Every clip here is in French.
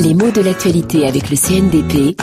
Les mots de l'actualité avec le CNDP,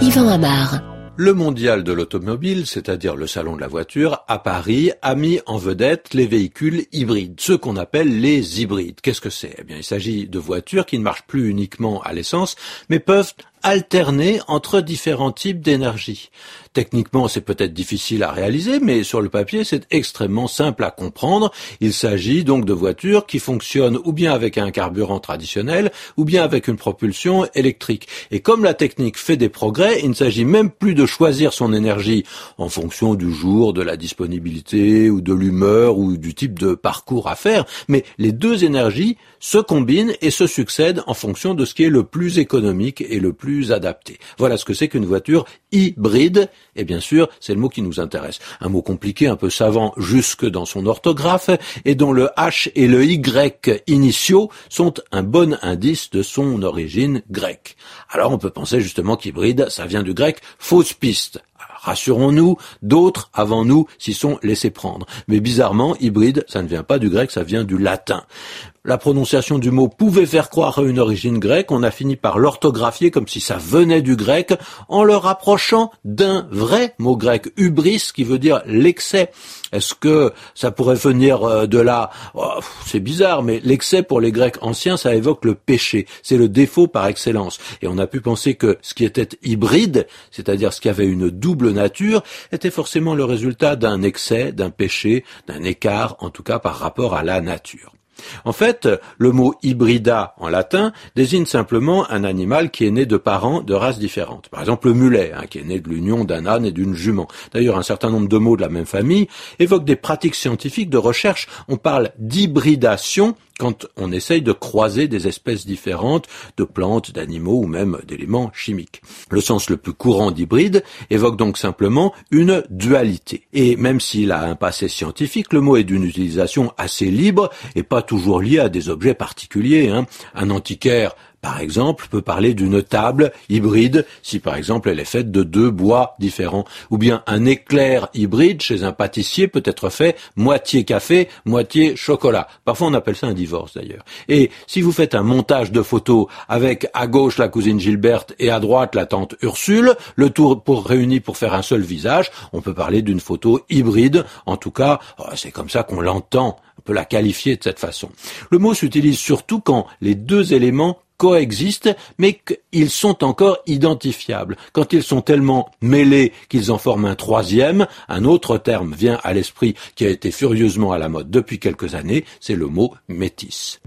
Yvan Amar. Le mondial de l'automobile, c'est-à-dire le salon de la voiture, à Paris, a mis en vedette les véhicules hybrides, ceux qu'on appelle les hybrides. Qu'est-ce que c'est ? Eh bien, il s'agit de voitures qui ne marchent plus uniquement à l'essence, mais peuvent alterner entre différents types d'énergie. Techniquement, c'est peut-être difficile à réaliser, mais sur le papier, c'est extrêmement simple à comprendre. Il s'agit donc de voitures qui fonctionnent ou bien avec un carburant traditionnel, ou bien avec une propulsion électrique. Et comme la technique fait des progrès, il ne s'agit même plus de choisir son énergie en fonction du jour, de la disponibilité, ou de l'humeur, ou du type de parcours à faire, mais les deux énergies se combinent et se succèdent en fonction de ce qui est le plus économique et le plus adapté. Voilà ce que c'est qu'une voiture hybride, et bien sûr, c'est le mot qui nous intéresse. Un mot compliqué, un peu savant jusque dans son orthographe, et dont le H et le Y initiaux sont un bon indice de son origine grecque. Alors on peut penser justement qu'hybride, ça vient du grec « fausse piste ». Rassurons-nous, d'autres avant nous s'y sont laissés prendre. Mais bizarrement, hybride, ça ne vient pas du grec, ça vient du latin. La prononciation du mot pouvait faire croire à une origine grecque, on a fini par l'orthographier comme si ça venait du grec, en le rapprochant d'un vrai mot grec, hubris, qui veut dire l'excès. Est-ce que ça pourrait venir de là ? Oh, c'est bizarre, mais l'excès pour les Grecs anciens, ça évoque le péché, c'est le défaut par excellence. Et on a pu penser que ce qui était hybride, c'est-à-dire ce qui avait une double nature, était forcément le résultat d'un excès, d'un péché, d'un écart, en tout cas par rapport à la nature. En fait, le mot « hybrida » en latin désigne simplement un animal qui est né de parents de races différentes. Par exemple, le mulet, qui est né de l'union d'un âne et d'une jument. D'ailleurs, un certain nombre de mots de la même famille évoquent des pratiques scientifiques de recherche. On parle d'hybridation quand on essaye de croiser des espèces différentes de plantes, d'animaux ou même d'éléments chimiques. Le sens le plus courant d'hybride évoque donc simplement une dualité. Et même s'il a un passé scientifique, le mot est d'une utilisation assez libre et pas toujours lié à des objets particuliers. Un antiquaire, par exemple, peut parler d'une table hybride, si par exemple elle est faite de deux bois différents. Ou bien un éclair hybride chez un pâtissier peut être fait moitié café, moitié chocolat. Parfois on appelle ça un divorce d'ailleurs. Et si vous faites un montage de photos avec à gauche la cousine Gilberte et à droite la tante Ursule, le tout réuni pour faire un seul visage, on peut parler d'une photo hybride. En tout cas, c'est comme ça qu'on l'entend. On peut la qualifier de cette façon. Le mot s'utilise surtout quand les deux éléments coexistent, mais qu'ils sont encore identifiables. Quand ils sont tellement mêlés qu'ils en forment un troisième, un autre terme vient à l'esprit qui a été furieusement à la mode depuis quelques années, c'est le mot métis.